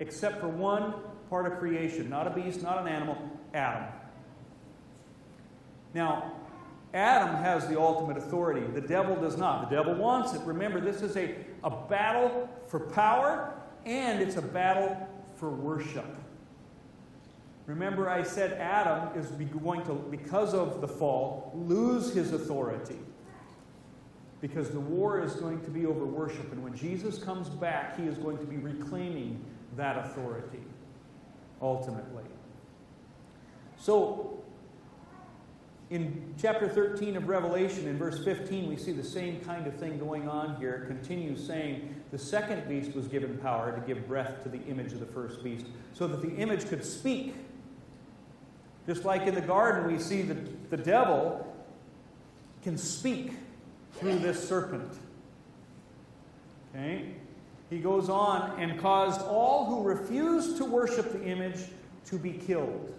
except for one part of creation, not a beast, not an animal, Adam. Now, Adam has the ultimate authority. The devil does not. The devil wants it. Remember, this is a battle for power, and it's a battle for worship. Remember, I said Adam is going to, because of the fall, lose his authority. Because the war is going to be over worship. And when Jesus comes back, he is going to be reclaiming that authority, ultimately. So, in chapter 13 of Revelation, in verse 15, we see the same kind of thing going on here. It continues saying, the second beast was given power to give breath to the image of the first beast, so that the image could speak. Just like in the garden, we see that the devil can speak through this serpent. Okay? He goes on, and caused all who refused to worship the image to be killed.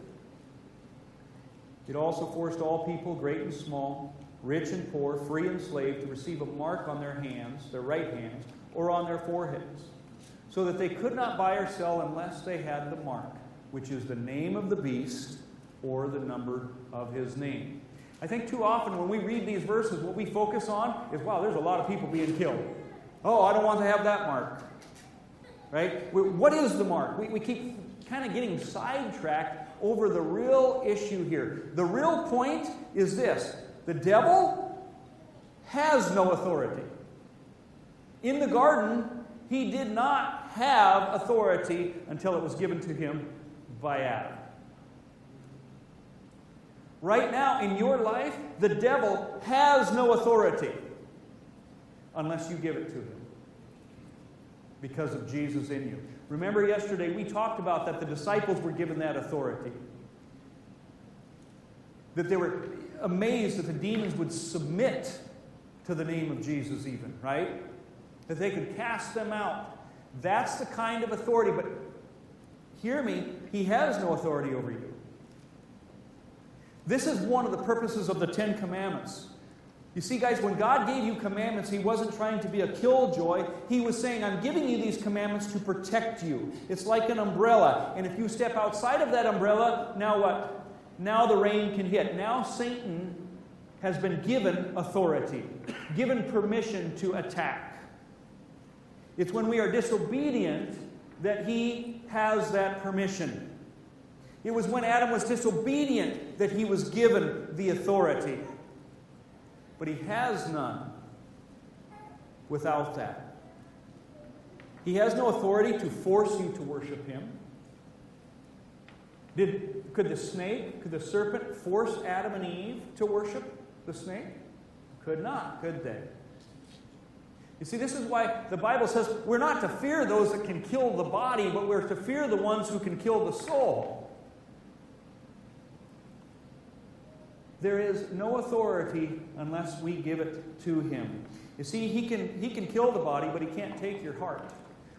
It also forced all people, great and small, rich and poor, free and slave, to receive a mark on their hands, their right hands, or on their foreheads, so that they could not buy or sell unless they had the mark, which is the name of the beast or the number of his name. I think too often when we read these verses, what we focus on is, wow, there's a lot of people being killed. Oh, I don't want to have that mark. Right? What is the mark? We keep kind of getting sidetracked over the real issue here. The real point is this. The devil has no authority. In the garden, he did not have authority until it was given to him by Adam. Right now, in your life, the devil has no authority unless you give it to him because of Jesus in you. Remember yesterday, we talked about that the disciples were given that authority. That they were amazed that the demons would submit to the name of Jesus even, right? That they could cast them out. That's the kind of authority. But hear me, he has no authority over you. This is one of the purposes of the Ten Commandments. You see, guys, when God gave you commandments, he wasn't trying to be a killjoy. He was saying, I'm giving you these commandments to protect you. It's like an umbrella. And if you step outside of that umbrella, now what? Now the rain can hit. Now Satan has been given authority, given permission to attack. It's when we are disobedient that he has that permission. It was when Adam was disobedient that he was given the authority. But he has none without that. He has no authority to force you to worship him. Could the snake, could the serpent force Adam and Eve to worship the snake? Could not, could they? You see, this is why the Bible says we're not to fear those that can kill the body, but we're to fear the ones who can kill the soul. There is no authority unless we give it to him. You see, he can kill the body, but he can't take your heart.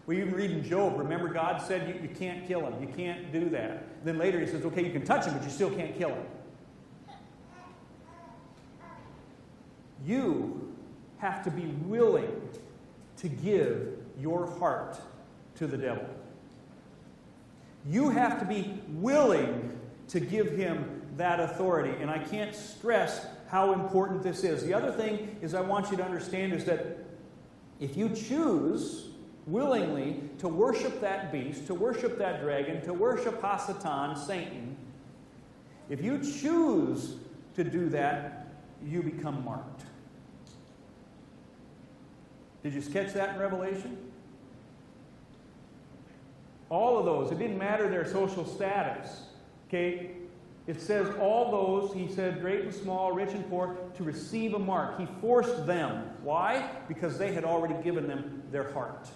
We even read in Job, remember God said you can't kill him. You can't do that. Then later he says, okay, you can touch him, but you still can't kill him. You have to be willing to give your heart to the devil. You have to be willing to give him that authority. And I can't stress how important this is. The other thing is I want you to understand is that if you choose willingly to worship that beast, to worship that dragon, to worship Hasatan, Satan, if you choose to do that, you become marked. Did you catch that in Revelation? All of those. It didn't matter their social status. Okay? It says all those, he said, great and small, rich and poor, to receive a mark. He forced them. Why? Because they had already given them their heart.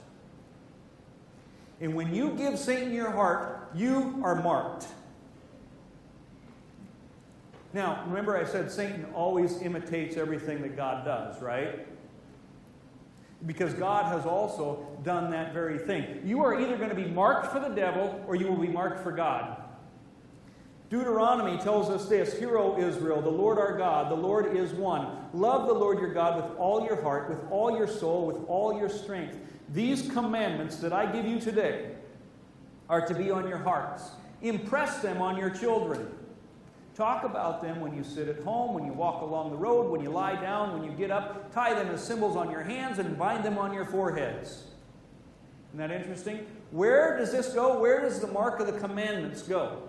And when you give Satan your heart, you are marked. Now, remember I said Satan always imitates everything that God does, right? Because God has also done that very thing. You are either going to be marked for the devil or you will be marked for God. Deuteronomy tells us this, Hear, O Israel, the Lord our God, the Lord is one. Love the Lord your God with all your heart, with all your soul, with all your strength. These commandments that I give you today are to be on your hearts. Impress them on your children. Talk about them when you sit at home, when you walk along the road, when you lie down, when you get up. Tie them as symbols on your hands and bind them on your foreheads. Isn't that interesting? Where does this go? Where does the mark of the commandments go?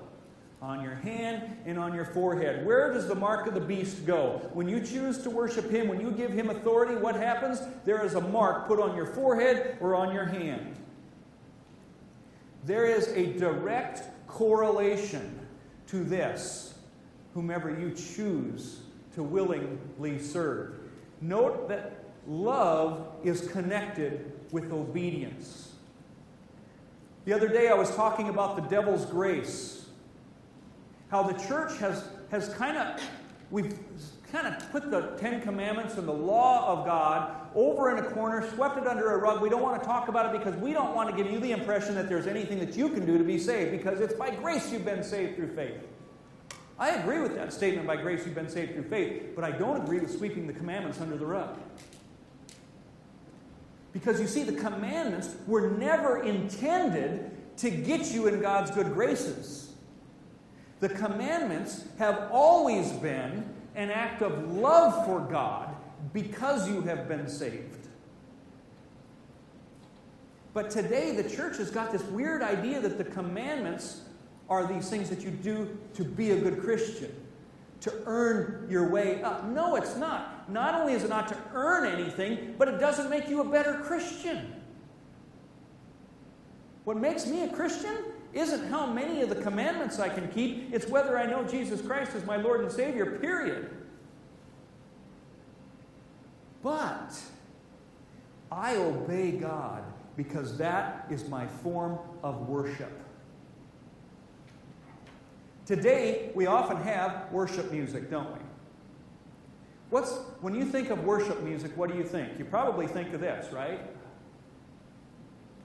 On your hand and on your forehead. Where does the mark of the beast go? When you choose to worship him, when you give him authority, what happens? There is a mark put on your forehead or on your hand. There is a direct correlation to this, whomever you choose to willingly serve. Note that love is connected with obedience. The other day I was talking about the devil's grace. How the church we've kind of put the Ten Commandments and the law of God over in a corner, swept it under a rug. We don't want to talk about it because we don't want to give you the impression that there's anything that you can do to be saved, because it's by grace you've been saved through faith. I agree with that statement, by grace you've been saved through faith, but I don't agree with sweeping the commandments under the rug. Because you see, the commandments were never intended to get you in God's good graces. The commandments have always been an act of love for God because you have been saved. But today the church has got this weird idea that the commandments are these things that you do to be a good Christian, to earn your way up. No, it's not. Not only is it not to earn anything, but it doesn't make you a better Christian. What makes me a Christian isn't how many of the commandments I can keep, it's whether I know Jesus Christ as my Lord and Savior, period. But I obey God because that is my form of worship. Today, we often have worship music, don't we? When you think of worship music, what do you think? You probably think of this, right?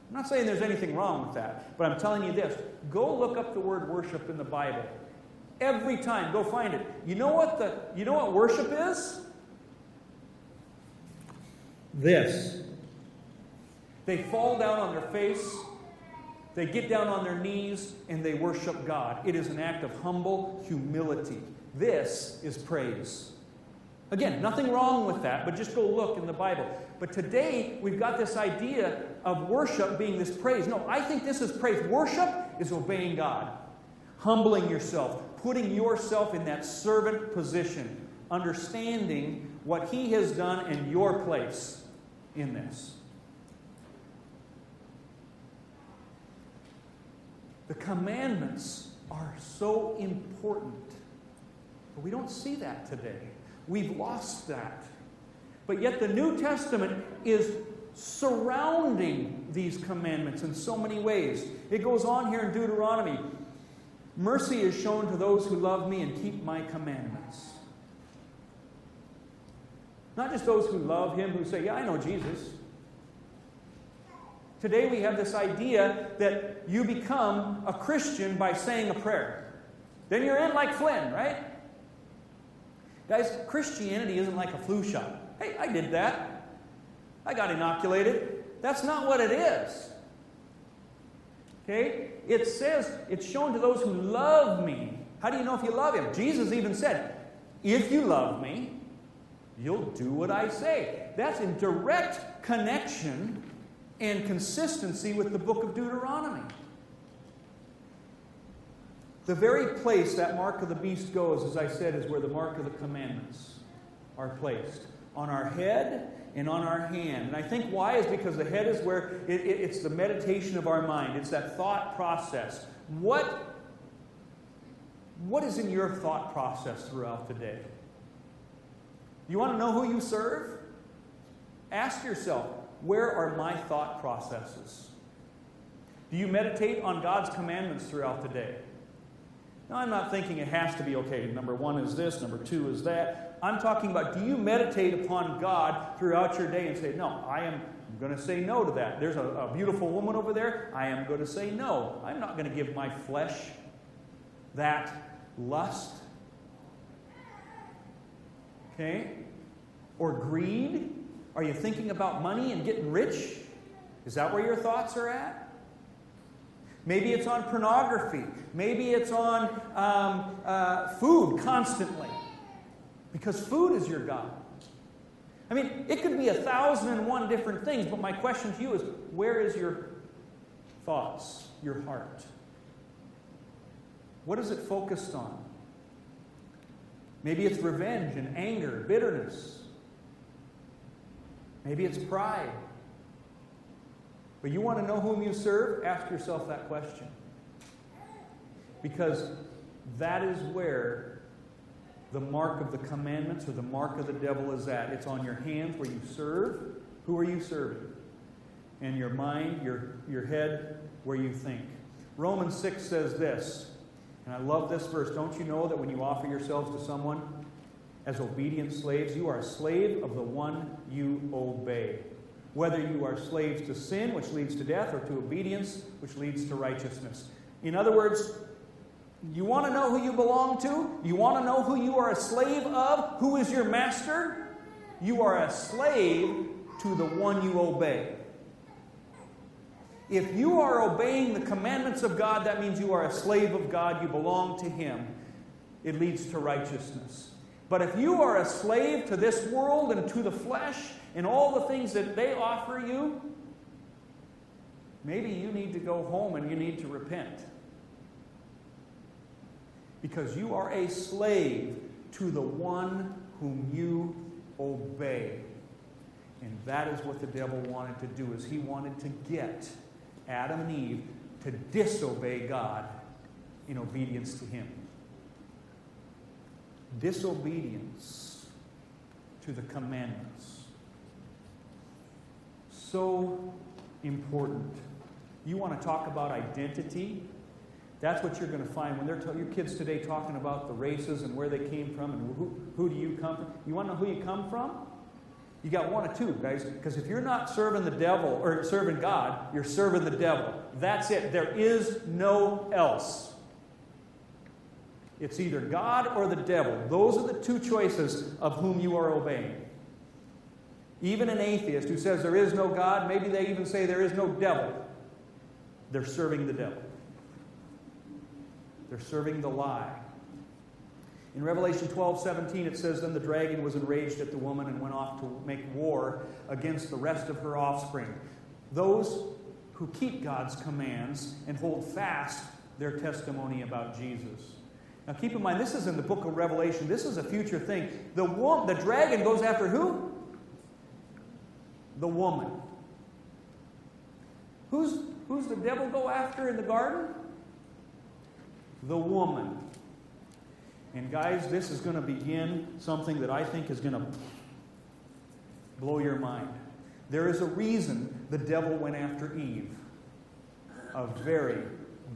I'm not saying there's anything wrong with that, but I'm telling you this. Go look up the word worship in the Bible. Every time, go find it. You know what worship is? This. They fall down on their face. They get down on their knees and they worship God. It is an act of humble humility. This is praise. Again, nothing wrong with that, but just go look in the Bible. But today, we've got this idea of worship being this praise. No, I think this is praise. Worship is obeying God, humbling yourself, putting yourself in that servant position, understanding what he has done and your place in this. The commandments are so important, but we don't see that today. We've lost that. But yet the New Testament is surrounding these commandments in so many ways. It goes on here in Deuteronomy. Mercy is shown to those who love me and keep my commandments. Not just those who love him, who say, yeah, I know Jesus. Today we have this idea that you become a Christian by saying a prayer. Then you're in like Flynn, right? Guys, Christianity isn't like a flu shot. Hey, I did that. I got inoculated. That's not what it is. Okay? It says, it's shown to those who love me. How do you know if you love him? Jesus even said, if you love me, you'll do what I say. That's in direct connection and consistency with the book of Deuteronomy. The very place that mark of the beast goes, as I said, is where the mark of the commandments are placed. On our head and on our hand. And I think why is because the head is where it's the meditation of our mind. It's that thought process. What is in your thought process throughout the day? You want to know who you serve? Ask yourself, where are my thought processes? Do you meditate on God's commandments throughout the day? Now, I'm not thinking it has to be okay. Number one is this. Number two is that. I'm talking about, do you meditate upon God throughout your day and say, no, I am going to say no to that. There's a beautiful woman over there. I am going to say no. I'm not going to give my flesh that lust. Okay? Or greed. Are you thinking about money and getting rich? Is that where your thoughts are at? Maybe it's on pornography. Maybe it's on food constantly. Because food is your God. I mean, it could be 1,001 different things, but my question to you is, where is your thoughts, your heart? What is it focused on? Maybe it's revenge and anger, bitterness. Maybe it's pride. But you want to know whom you serve? Ask yourself that question. Because that is where the mark of the commandments or the mark of the devil is at. It's on your hands where you serve. Who are you serving? And your mind, your head, where you think. Romans 6 says this, and I love this verse. Don't you know that when you offer yourselves to someone as obedient slaves, you are a slave of the one you obey? Whether you are slaves to sin, which leads to death, or to obedience, which leads to righteousness. In other words, you want to know who you belong to? You want to know who you are a slave of? Who is your master? You are a slave to the one you obey. If you are obeying the commandments of God, that means you are a slave of God. You belong to Him. It leads to righteousness. But if you are a slave to this world and to the flesh and all the things that they offer you, maybe you need to go home and you need to repent. Because you are a slave to the one whom you obey. And that is what the devil wanted to do, is he wanted to get Adam and Eve to disobey God in obedience to Him. Disobedience to the commandments. So important. You want to talk about identity? That's what you're going to find when they're your kids today talking about the races and where they came from and who do you come from. You want to know who you come from? You got one or two, guys. Because if you're not serving the devil or serving God, you're serving the devil. That's it. There is no else. It's either God or the devil. Those are the two choices of whom you are obeying. Even an atheist who says there is no God, maybe they even say there is no devil. They're serving the devil. They're serving the lie. In Revelation 12:17, it says, "Then the dragon was enraged at the woman and went off to make war against the rest of her offspring, those who keep God's commands and hold fast their testimony about Jesus." Now keep in mind, this is in the book of Revelation. This is a future thing. The dragon goes after who? The woman. Who's the devil go after in the garden? The woman. And guys, this is going to begin something that I think is going to blow your mind. There is a reason the devil went after Eve. A very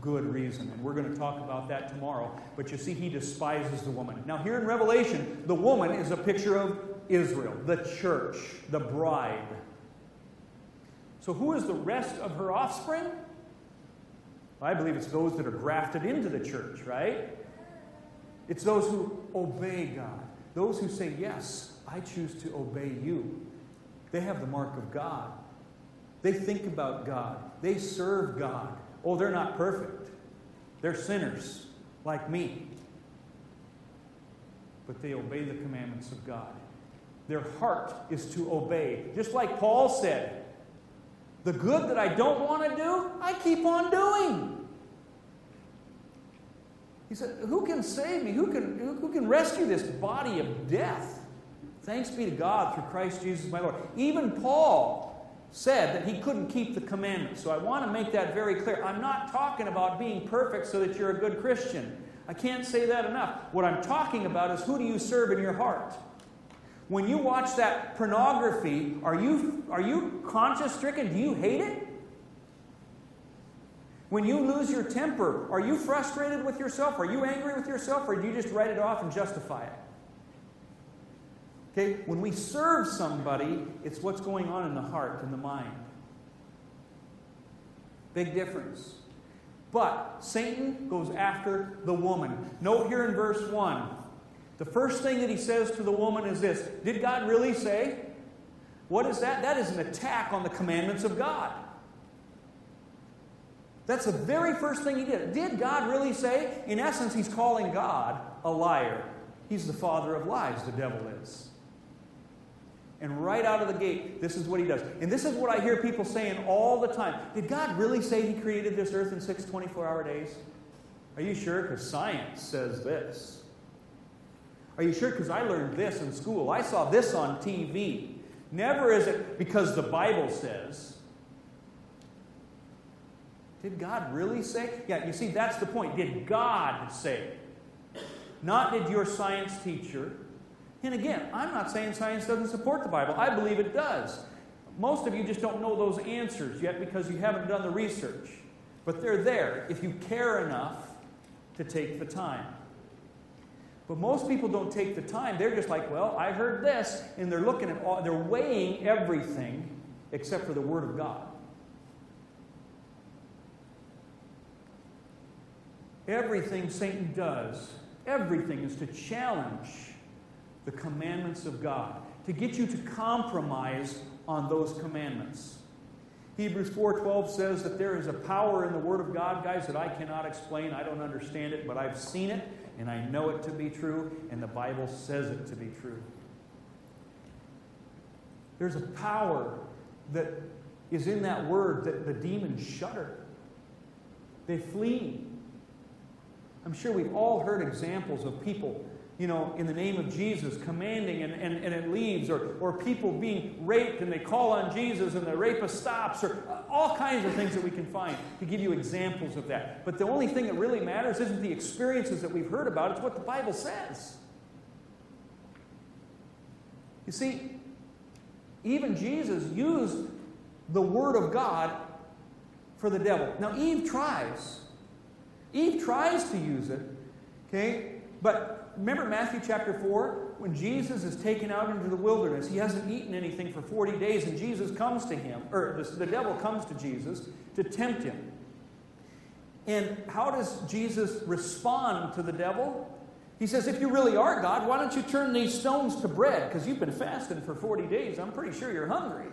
good reason. And we're going to talk about that tomorrow. But you see, he despises the woman. Now here in Revelation, the woman is a picture of Israel, the church, the bride. So who is the rest of her offspring? I believe it's those that are grafted into the church, right? It's those who obey God. Those who say, yes, I choose to obey you. They have the mark of God. They think about God. They serve God. Oh, they're not perfect. They're sinners like me. But they obey the commandments of God. Their heart is to obey. Just like Paul said, the good that I don't want to do, I keep on doing. He said, who can save me? Who can rescue this body of death? Thanks be to God through Christ Jesus my Lord. Even Paul said that he couldn't keep the commandments. So I want to make that very clear. I'm not talking about being perfect so that you're a good Christian. I can't say that enough. What I'm talking about is, who do you serve in your heart? When you watch that pornography, are you conscience-stricken? Do you hate it? When you lose your temper, are you frustrated with yourself? Are you angry with yourself? Or do you just write it off and justify it? Okay? When we serve somebody, it's what's going on in the heart and the mind. Big difference. But Satan goes after the woman. Note here in verse 1. The first thing that he says to the woman is this. Did God really say? What is that? That is an attack on the commandments of God. That's the very first thing he did. Did God really say? In essence, he's calling God a liar. He's the father of lies, the devil is. And right out of the gate, this is what he does. And this is what I hear people saying all the time. Did God really say he created this earth in 6 24-hour days? Are you sure? Because science says this. Are you sure? Because I learned this in school. I saw this on TV. Never is it because the Bible says. Did God really say? Yeah, you see, that's the point. Did God say? Not did your science teacher. And again, I'm not saying science doesn't support the Bible. I believe it does. Most of you just don't know those answers yet because you haven't done the research. But they're there if you care enough to take the time. But most people don't take the time. They're just like, well, I heard this. And they're looking at all, they're weighing everything except for the Word of God. Everything Satan does, everything is to challenge the commandments of God, to get you to compromise on those commandments. Hebrews 4:12 says that there is a power in the Word of God, guys, that I cannot explain. I don't understand it, but I've seen it, and I know it to be true, and the Bible says it to be true. There's a power that is in that Word that the demons shudder. They flee. I'm sure we've all heard examples of people, in the name of Jesus, commanding and it leaves, or people being raped and they call on Jesus and the rapist stops, or all kinds of things that we can find to give you examples of that. But the only thing that really matters isn't the experiences that we've heard about, it's what the Bible says. You see, even Jesus used the Word of God for the devil. Now, Eve tries to use it, okay? But remember Matthew chapter 4? When Jesus is taken out into the wilderness, he hasn't eaten anything for 40 days, and Jesus comes to him, or the devil comes to Jesus to tempt him. And how does Jesus respond to the devil? He says, if you really are God, why don't you turn these stones to bread? Because you've been fasting for 40 days. I'm pretty sure you're hungry.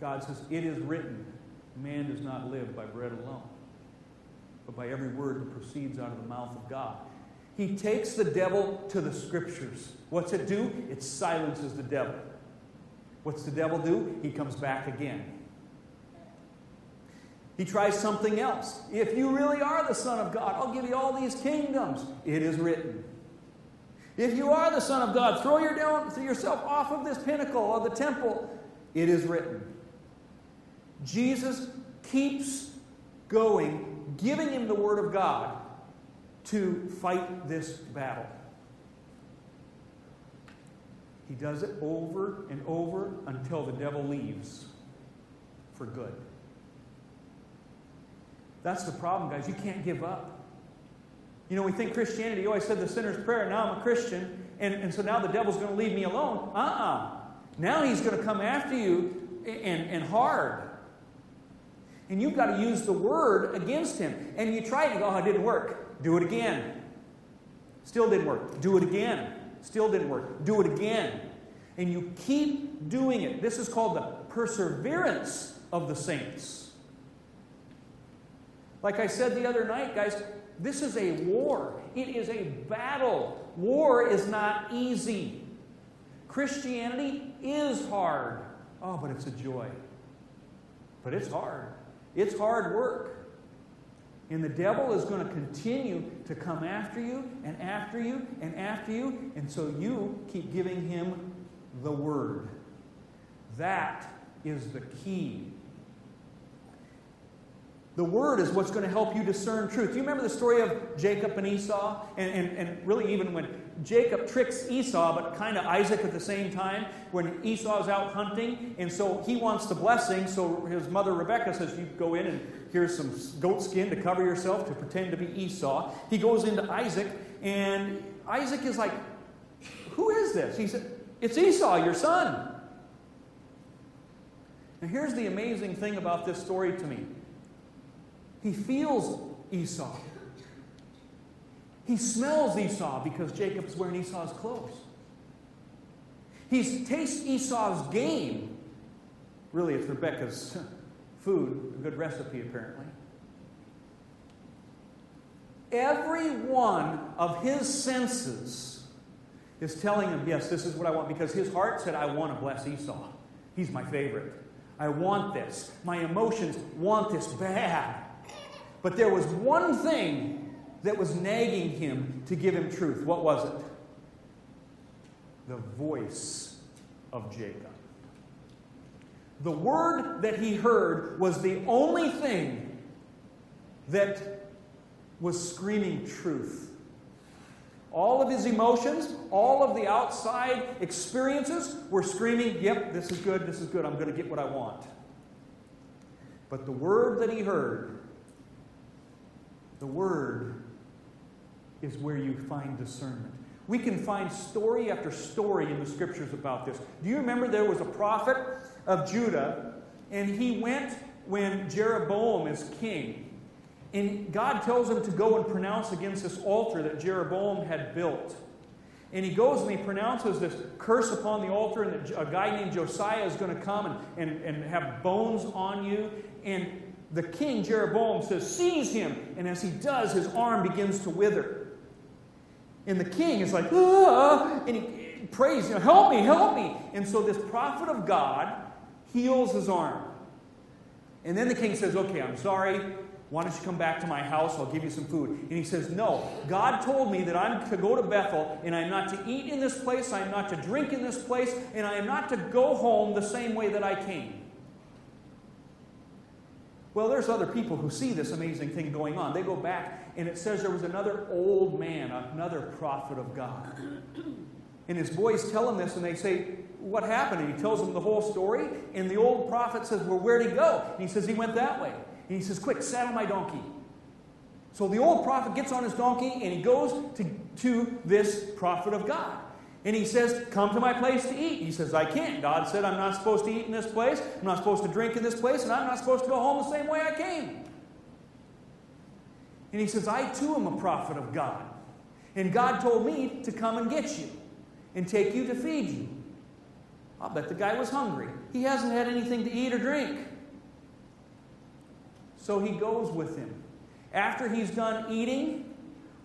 God says, it is written, man does not live by bread alone, but by every word that proceeds out of the mouth of God. He takes the devil to the Scriptures. What's it do? It silences the devil. What's the devil do? He comes back again. He tries something else. If you really are the Son of God, I'll give you all these kingdoms. It is written. If you are the Son of God, throw yourself off of this pinnacle or the temple. It is written. Jesus keeps going, giving him the Word of God to fight this battle. He does it over and over until the devil leaves for good. That's the problem, guys. You can't give up. We think Christianity, I said the sinner's prayer, now I'm a Christian, and so now the devil's going to leave me alone. Now he's going to come after you and hard. And you've got to use the Word against him. And you try to go, it didn't work. Do it again. Still didn't work. Do it again. Still didn't work. Do it again. And you keep doing it. This is called the perseverance of the saints. Like I said the other night, guys, this is a war. It is a battle. War is not easy. Christianity is hard. Oh, but it's a joy. But it's hard. It's hard work. And the devil is going to continue to come after you and after you and after you. And so you keep giving him the Word. That is the key. The Word is what's going to help you discern truth. Do you remember the story of Jacob and Esau? And really even when Jacob tricks Esau, but kind of Isaac at the same time, when Esau's out hunting, and so he wants the blessing, so his mother Rebekah says, you go in and here's some goat skin to cover yourself, to pretend to be Esau. He goes into Isaac, and Isaac is like, who is this? He said, it's Esau, your son. Now here's the amazing thing about this story to me. He feels Esau. He smells Esau because Jacob's wearing Esau's clothes. He tastes Esau's game. Really, it's Rebekah's food, a good recipe apparently. Every one of his senses is telling him, yes, this is what I want, because his heart said, I want to bless Esau. He's my favorite. I want this. My emotions want this bad. But there was one thing that was nagging him to give him truth. What was it? The voice of Jacob. The word that he heard was the only thing that was screaming truth. All of his emotions, all of the outside experiences were screaming, yep, this is good, I'm going to get what I want. But the word that he heard, the word is where you find discernment. We can find story after story in the scriptures about this. Do you remember there was a prophet of Judah, and he went when Jeroboam is king? And God tells him to go and pronounce against this altar that Jeroboam had built. And he goes and he pronounces this curse upon the altar, and a guy named Josiah is going to come and have bones on you. And the king, Jeroboam, says, seize him. And as he does, his arm begins to wither. And the king is like, ah! And he prays, you know, help me, help me. And so this prophet of God heals his arm. And then the king says, okay, I'm sorry. Why don't you come back to my house? I'll give you some food. And he says, no, God told me that I'm to go to Bethel, and I'm not to eat in this place, I'm not to drink in this place, and I am not to go home the same way that I came. Well, there's other people who see this amazing thing going on. They go back, and it says there was another old man, another prophet of God. And his boys tell him this, and they say, what happened? And he tells them the whole story, and the old prophet says, well, where'd he go? And he says, he went that way. And he says, quick, saddle my donkey. So the old prophet gets on his donkey, and he goes to this prophet of God. And he says, come to my place to eat. He says, I can't. God said I'm not supposed to eat in this place. I'm not supposed to drink in this place. And I'm not supposed to go home the same way I came. And he says, I too am a prophet of God. And God told me to come and get you and take you to feed you. I'll bet the guy was hungry. He hasn't had anything to eat or drink. So he goes with him. After he's done eating,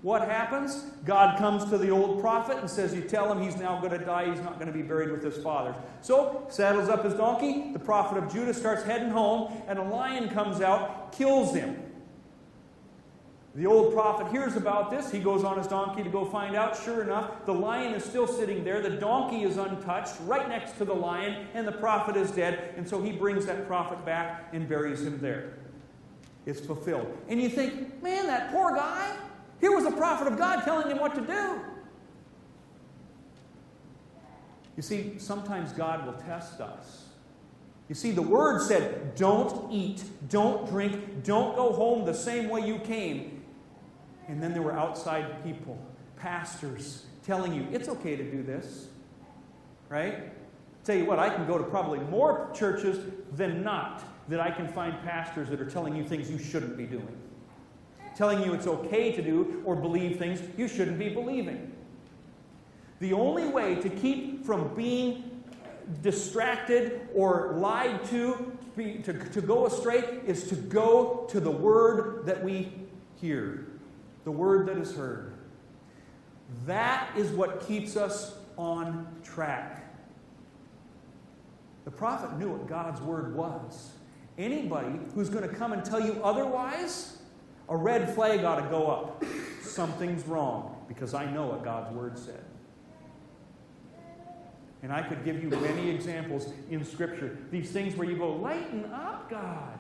what happens? God comes to the old prophet and says, you tell him he's now going to die. He's not going to be buried with his fathers. So saddles up his donkey. The prophet of Judah starts heading home, and a lion comes out, kills him. The old prophet hears about this. He goes on his donkey to go find out. Sure enough, the lion is still sitting there. The donkey is untouched, right next to the lion, and the prophet is dead. And so he brings that prophet back and buries him there. It's fulfilled. And you think, man, that poor guy. Here was a prophet of God telling him what to do. You see, sometimes God will test us. You see, the word said, don't eat, don't drink, don't go home the same way you came. And then there were outside people, pastors, telling you, it's okay to do this. Right? Tell you what, I can go to probably more churches than not that I can find pastors that are telling you things you shouldn't be doing. Telling you it's okay to do or believe things you shouldn't be believing. The only way to keep from being distracted or lied to go astray is to go to the word that we hear. The word that is heard. That is what keeps us on track. The prophet knew what God's word was. Anybody who's going to come and tell you otherwise, a red flag ought to go up. Something's wrong, because I know what God's word said. And I could give you many examples in Scripture. These things where you go, lighten up, God.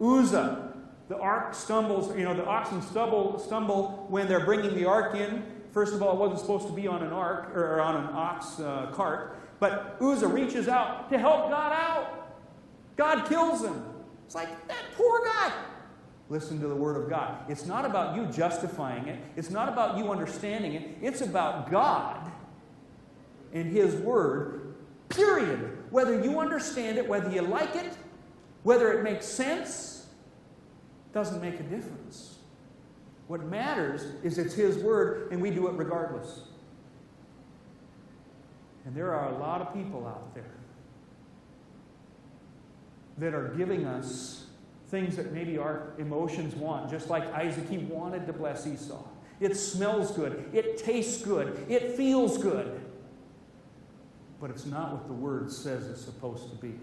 Uzzah, the ark stumbles, you know, the oxen stumble when they're bringing the ark in. First of all, it wasn't supposed to be on an ark, or on an ox cart. But Uzzah reaches out to help God out. God kills him. It's like, that poor guy. Listen to the word of God. It's not about you justifying it. It's not about you understanding it. It's about God and His word, period. Whether you understand it, whether you like it, whether it makes sense, doesn't make a difference. What matters is it's His word, and we do it regardless. And there are a lot of people out there that are giving us things that maybe our emotions want, just like Isaac, he wanted to bless Esau. It smells good. It tastes good. It feels good. But it's not what the Word says it's supposed to be.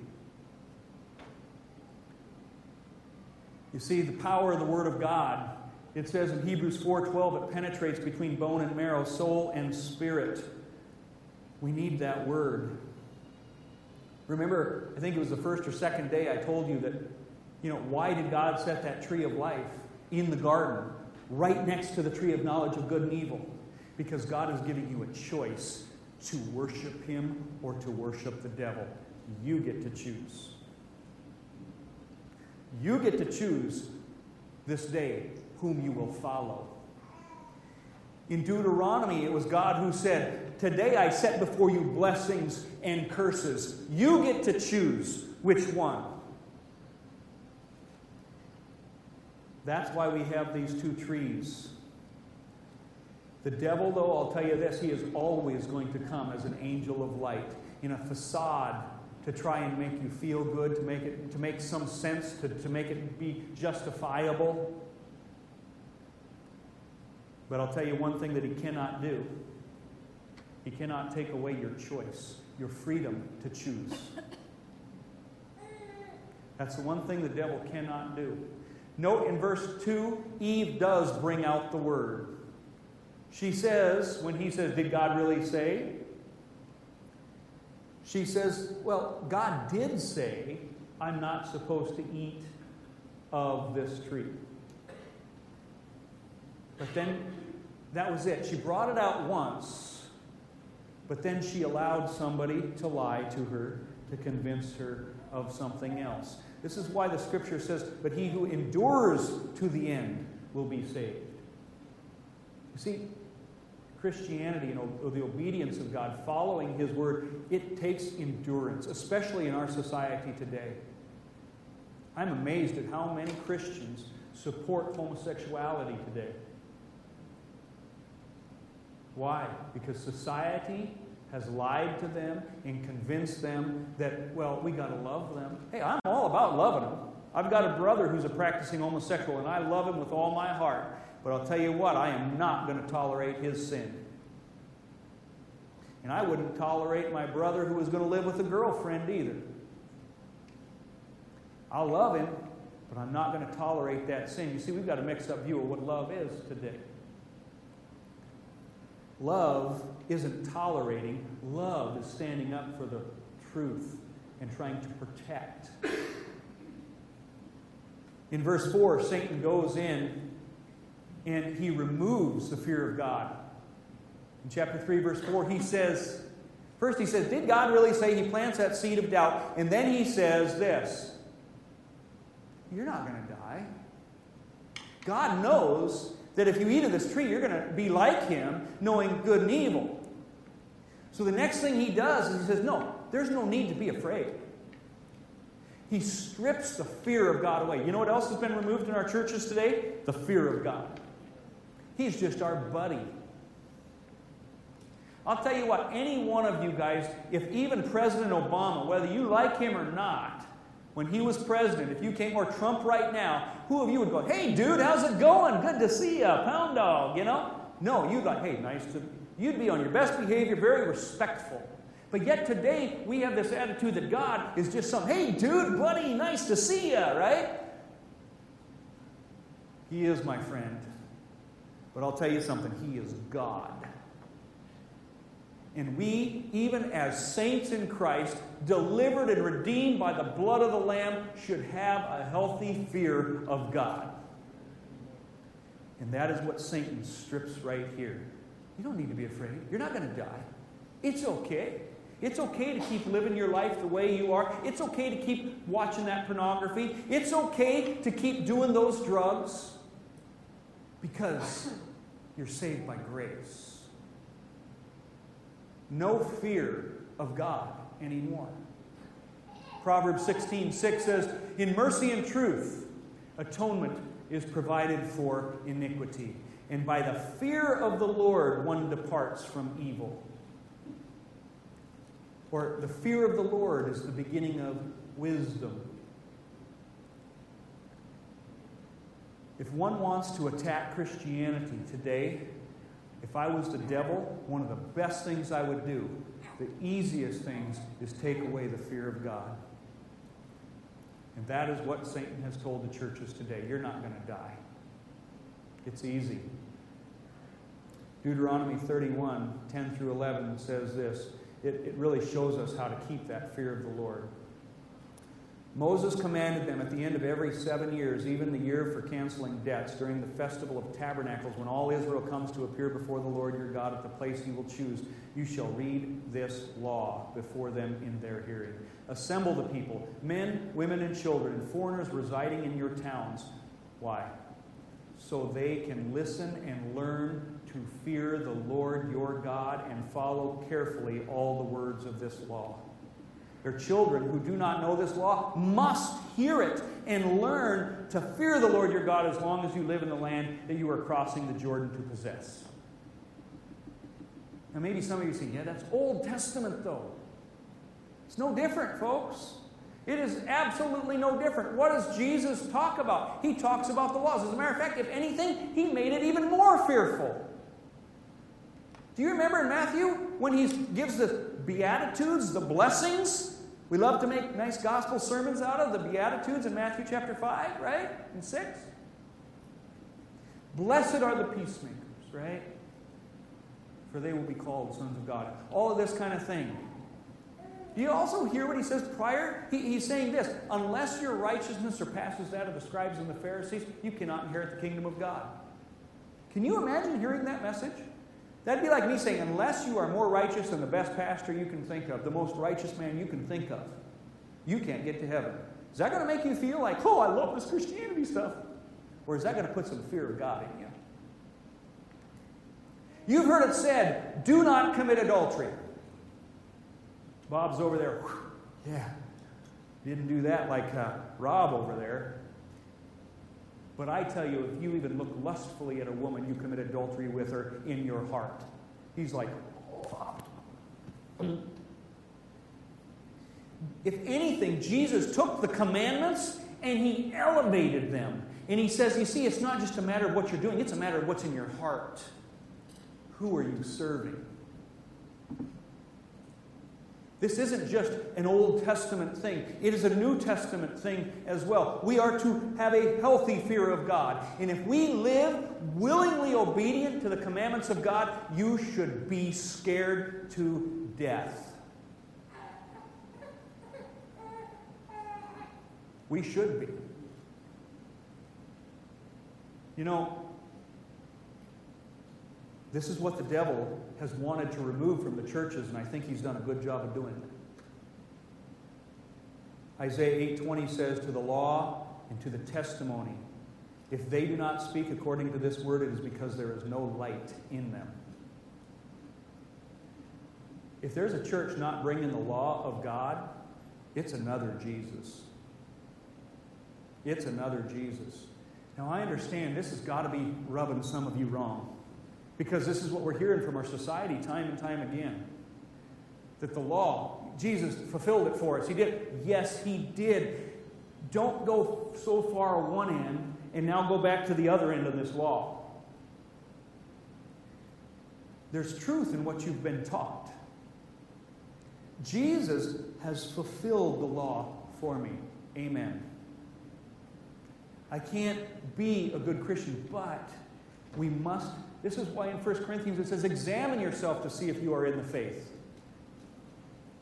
You see, the power of the Word of God, it says in Hebrews 4:12, it penetrates between bone and marrow, soul and spirit. We need that Word. Remember, I think it was the first or second day I told you that, you know, why did God set that tree of life in the garden, right next to the tree of knowledge of good and evil? Because God is giving you a choice to worship Him or to worship the devil. You get to choose. You get to choose this day whom you will follow. In Deuteronomy, it was God who said, "Today I set before you blessings and curses." You get to choose which one. That's why we have these two trees. The devil, though, I'll tell you this, he is always going to come as an angel of light in a facade to try and make you feel good, to make some sense, to make it be justifiable. But I'll tell you one thing that he cannot do. He cannot take away your choice, your freedom to choose. That's the one thing the devil cannot do. Note in verse 2, Eve does bring out the word. She says, when he says, "Did God really say?" She says, "Well, God did say I'm not supposed to eat of this tree." But then that was it. She brought it out once, but then she allowed somebody to lie to her to convince her of something else. This is why the scripture says, "But he who endures to the end will be saved." You see, Christianity and the obedience of God, following His word, it takes endurance, especially in our society today. I'm amazed at how many Christians support homosexuality today. Why? Because society has lied to them and convinced them that, well, we got to love them. Hey, I'm all about loving them. I've got a brother who's a practicing homosexual, and I love him with all my heart. But I'll tell you what, I am not going to tolerate his sin. And I wouldn't tolerate my brother who was going to live with a girlfriend either. I'll love him, but I'm not going to tolerate that sin. You see, we've got a mixed-up view of what love is today. Love isn't tolerating. Love is standing up for the truth and trying to protect. In verse 4, Satan goes in and he removes the fear of God. In chapter 3, verse 4, he says, first he says, "Did God really say?" He plants that seed of doubt. And then he says this, "You're not going to die. God knows that if you eat of this tree, you're going to be like Him, knowing good and evil." So the next thing he does is he says, "No, there's no need to be afraid." He strips the fear of God away. You know what else has been removed in our churches today? The fear of God. He's just our buddy. I'll tell you what, any one of you guys, if even President Obama, whether you like him or not, when he was president, if you came, or Trump right now, who of you would go, "Hey, dude, how's it going? Good to see you, pound dog," you know? No, you'd go, "Hey, nice to..." You'd be on your best behavior, very respectful. But yet today, we have this attitude that God is just some, "Hey, dude, buddy, nice to see you," right? He is my friend. But I'll tell you something, He is God. And we, even as saints in Christ, delivered and redeemed by the blood of the Lamb, should have a healthy fear of God. And that is what Satan strips right here. You don't need to be afraid. You're not going to die. It's okay. It's okay to keep living your life the way you are. It's okay to keep watching that pornography. It's okay to keep doing those drugs, because you're saved by grace. No fear of God anymore. Proverbs 16:6 says, "In mercy and truth, atonement is provided for iniquity. And by the fear of the Lord, one departs from evil." Or the fear of the Lord is the beginning of wisdom. If one wants to attack Christianity today, if I was the devil, one of the best things I would do, the easiest things, is take away the fear of God. And that is what Satan has told the churches today. You're not going to die. It's easy. Deuteronomy 31, 10 through 11 says this. It really shows us how to keep that fear of the Lord. Moses commanded them at the end of every 7 years, even the year for canceling debts, during the festival of tabernacles, when all Israel comes to appear before the Lord your God at the place you will choose, you shall read this law before them in their hearing. Assemble the people, men, women, and children, and foreigners residing in your towns. Why? So they can listen and learn to fear the Lord your God and follow carefully all the words of this law. Their children who do not know this law must hear it and learn to fear the Lord your God as long as you live in the land that you are crossing the Jordan to possess. Now maybe some of you say, yeah, that's Old Testament though. It's no different, folks. It is absolutely no different. What does Jesus talk about? He talks about the laws. As a matter of fact, if anything, he made it even more fearful. Do you remember in Matthew when he gives the Beatitudes, the blessings? We love to make nice gospel sermons out of the Beatitudes in Matthew chapter 5, right? And 6. Blessed are the peacemakers, right? For they will be called sons of God. All of this kind of thing. Do you also hear what he says prior? He's saying this. Unless your righteousness surpasses that of the scribes and the Pharisees, you cannot inherit the kingdom of God. Can you imagine hearing that message? That'd be like me saying, unless you are more righteous than the best pastor you can think of, the most righteous man you can think of, you can't get to heaven. Is that going to make you feel like, oh, I love this Christianity stuff? Or is that going to put some fear of God in you? You've heard it said, do not commit adultery. Bob's over there, whew, yeah, didn't do that like Rob over there. But I tell you, if you even look lustfully at a woman, you commit adultery with her in your heart. He's like, oh. If anything, Jesus took the commandments and he elevated them. And he says, you see, it's not just a matter of what you're doing. It's a matter of what's in your heart. Who are you serving? This isn't just an Old Testament thing. It is a New Testament thing as well. We are to have a healthy fear of God. And if we live willingly obedient to the commandments of God, you should be scared to death. We should be. You know, this is what the devil has wanted to remove from the churches, and I think he's done a good job of doing it. Isaiah 8:20 says, to the law and to the testimony, if they do not speak according to this word, it is because there is no light in them. If there's a church not bringing the law of God, it's another Jesus. It's another Jesus. Now I understand this has got to be rubbing some of you wrong. Because this is what we're hearing from our society time and time again. That the law, Jesus fulfilled it for us. He did. Yes, he did. Don't go so far on one end and now go back to the other end of this law. There's truth in what you've been taught. Jesus has fulfilled the law for me. Amen. I can't be a good Christian, but we must. This is why in 1 Corinthians it says, examine yourself to see if you are in the faith.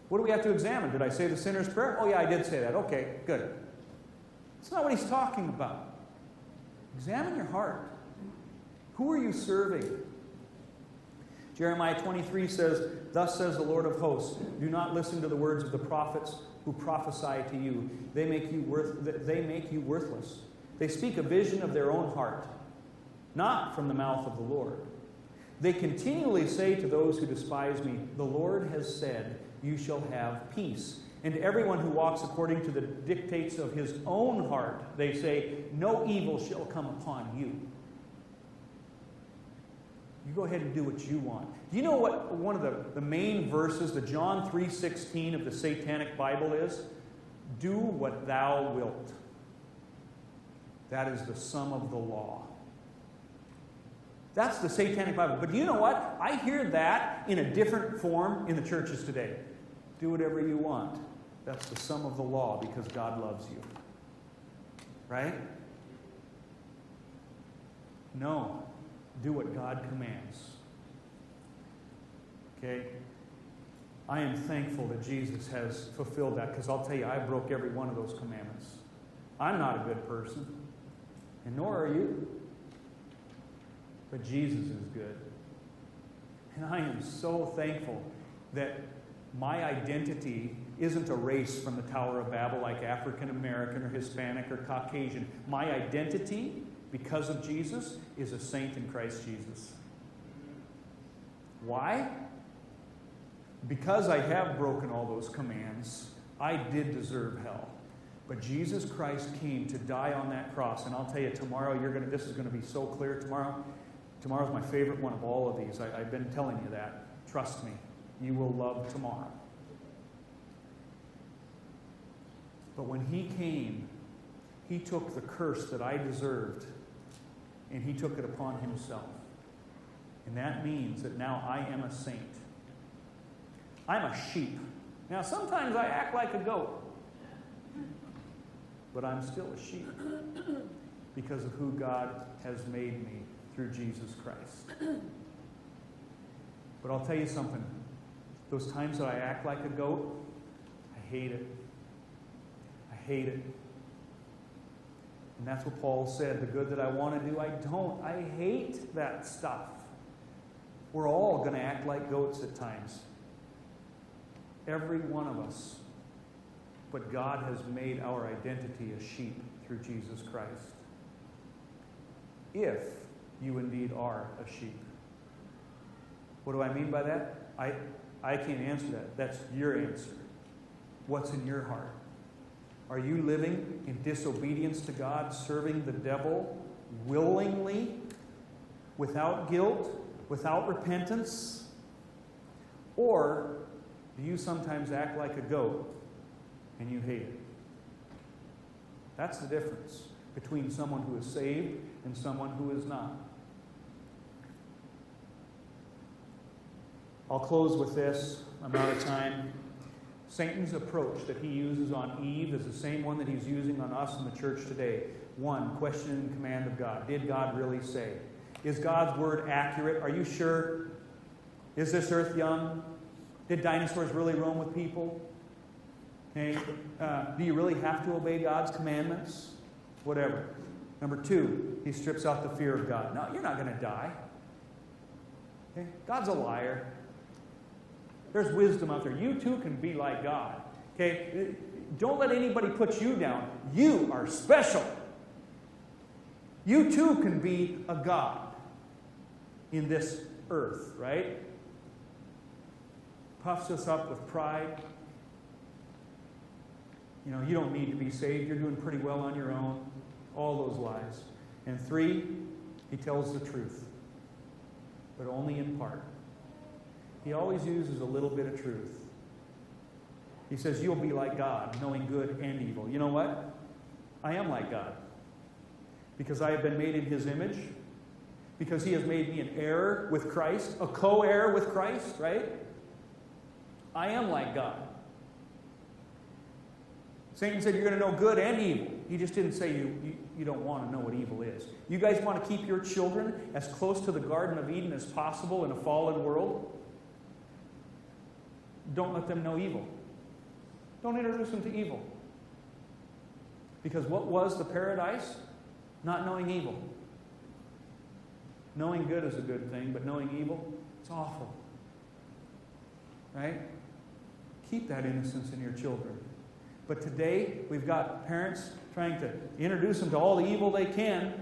What do we have to examine? Did I say the sinner's prayer? Oh yeah, I did say that. Okay, good. That's not what he's talking about. Examine your heart. Who are you serving? Jeremiah 23 says, thus says the Lord of hosts, do not listen to the words of the prophets who prophesy to you. They make you worthless. They speak a vision of their own heart, not from the mouth of the Lord. They continually say to those who despise me, the Lord has said, you shall have peace. And to everyone who walks according to the dictates of his own heart, they say, no evil shall come upon you. You go ahead and do what you want. Do you know what one of the main verses, the John 3:16 of the Satanic Bible is? Do what thou wilt. That is the sum of the law. That's the Satanic Bible. But you know what? I hear that in a different form in the churches today. Do whatever you want. That's the sum of the law because God loves you. Right? No. Do what God commands. Okay? I am thankful that Jesus has fulfilled that, because I'll tell you, I broke every one of those commandments. I'm not a good person, and nor are you. But Jesus is good. And I am so thankful that my identity isn't erased from the Tower of Babel like African American or Hispanic or Caucasian. My identity, because of Jesus, is a saint in Christ Jesus. Why? Because I have broken all those commands, I did deserve hell. But Jesus Christ came to die on that cross. And I'll tell you, tomorrow, this is going to be so clear tomorrow. Tomorrow's my favorite one of all of these. I've been telling you that. Trust me, you will love tomorrow. But when he came, he took the curse that I deserved, and he took it upon himself. And that means that now I am a saint. I'm a sheep. Now, sometimes I act like a goat. But I'm still a sheep because of who God has made me through Jesus Christ. But I'll tell you something. Those times that I act like a goat, I hate it. I hate it. And that's what Paul said. The good that I want to do, I don't. I hate that stuff. We're all going to act like goats at times. Every one of us. But God has made our identity a sheep through Jesus Christ. If you indeed are a sheep. What do I mean by that? I can't answer that. That's your answer. What's in your heart? Are you living in disobedience to God, serving the devil willingly, without guilt, without repentance? Or do you sometimes act like a goat and you hate it? That's the difference between someone who is saved and someone who is not. I'll close with this. I'm out of time. Satan's approach that he uses on Eve is the same one that he's using on us in the church today. One, question and command of God. Did God really say? Is God's word accurate? Are you sure? Is this earth young? Did dinosaurs really roam with people? Okay. Do you really have to obey God's commandments? Whatever. Number two, he strips out the fear of God. No, you're not going to die. Okay? God's a liar. There's wisdom out there. You too can be like God. Okay? Don't let anybody put you down. You are special. You too can be a God in this earth, right? Puffs us up with pride. You know, you don't need to be saved. You're doing pretty well on your own. All those lies. And three, he tells the truth, but only in part. He always uses a little bit of truth. He says, you'll be like God, knowing good and evil. You know what? I am like God because I have been made in his image, because he has made me an heir with Christ, a co-heir with Christ, right? I am like God. Satan said you're going to know good and evil. He just didn't say you don't want to know what evil is. You guys want to keep your children as close to the Garden of Eden as possible in a fallen world? Don't let them know evil. Don't introduce them to evil. Because what was the paradise? Not knowing evil. Knowing good is a good thing, but knowing evil, it's awful. Right? Keep that innocence in your children. But today, we've got parents trying to introduce them to all the evil they can,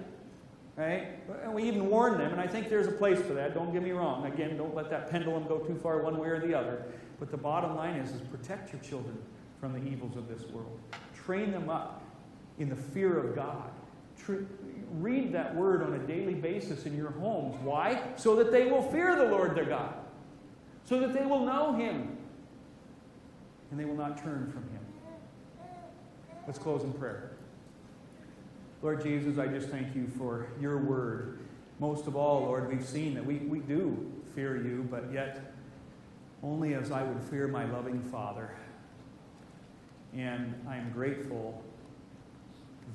right? And we even warn them, and I think there's a place for that. Don't get me wrong. Again, don't let that pendulum go too far one way or the other. But the bottom line is protect your children from the evils of this world. Train them up in the fear of God. Read that word on a daily basis in your homes. Why? So that they will fear the Lord their God. So that they will know him. And they will not turn from him. Let's close in prayer. Lord Jesus, I just thank you for your word. Most of all, Lord, we've seen that we do fear you, but yet only as I would fear my loving Father. And I'm grateful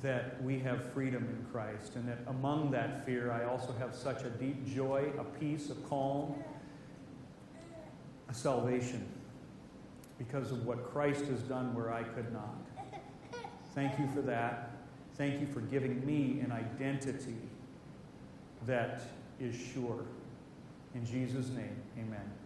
that we have freedom in Christ, and that among that fear, I also have such a deep joy, a peace, a calm, a salvation because of what Christ has done where I could not. Thank you for that. Thank you for giving me an identity that is sure. In Jesus' name, amen.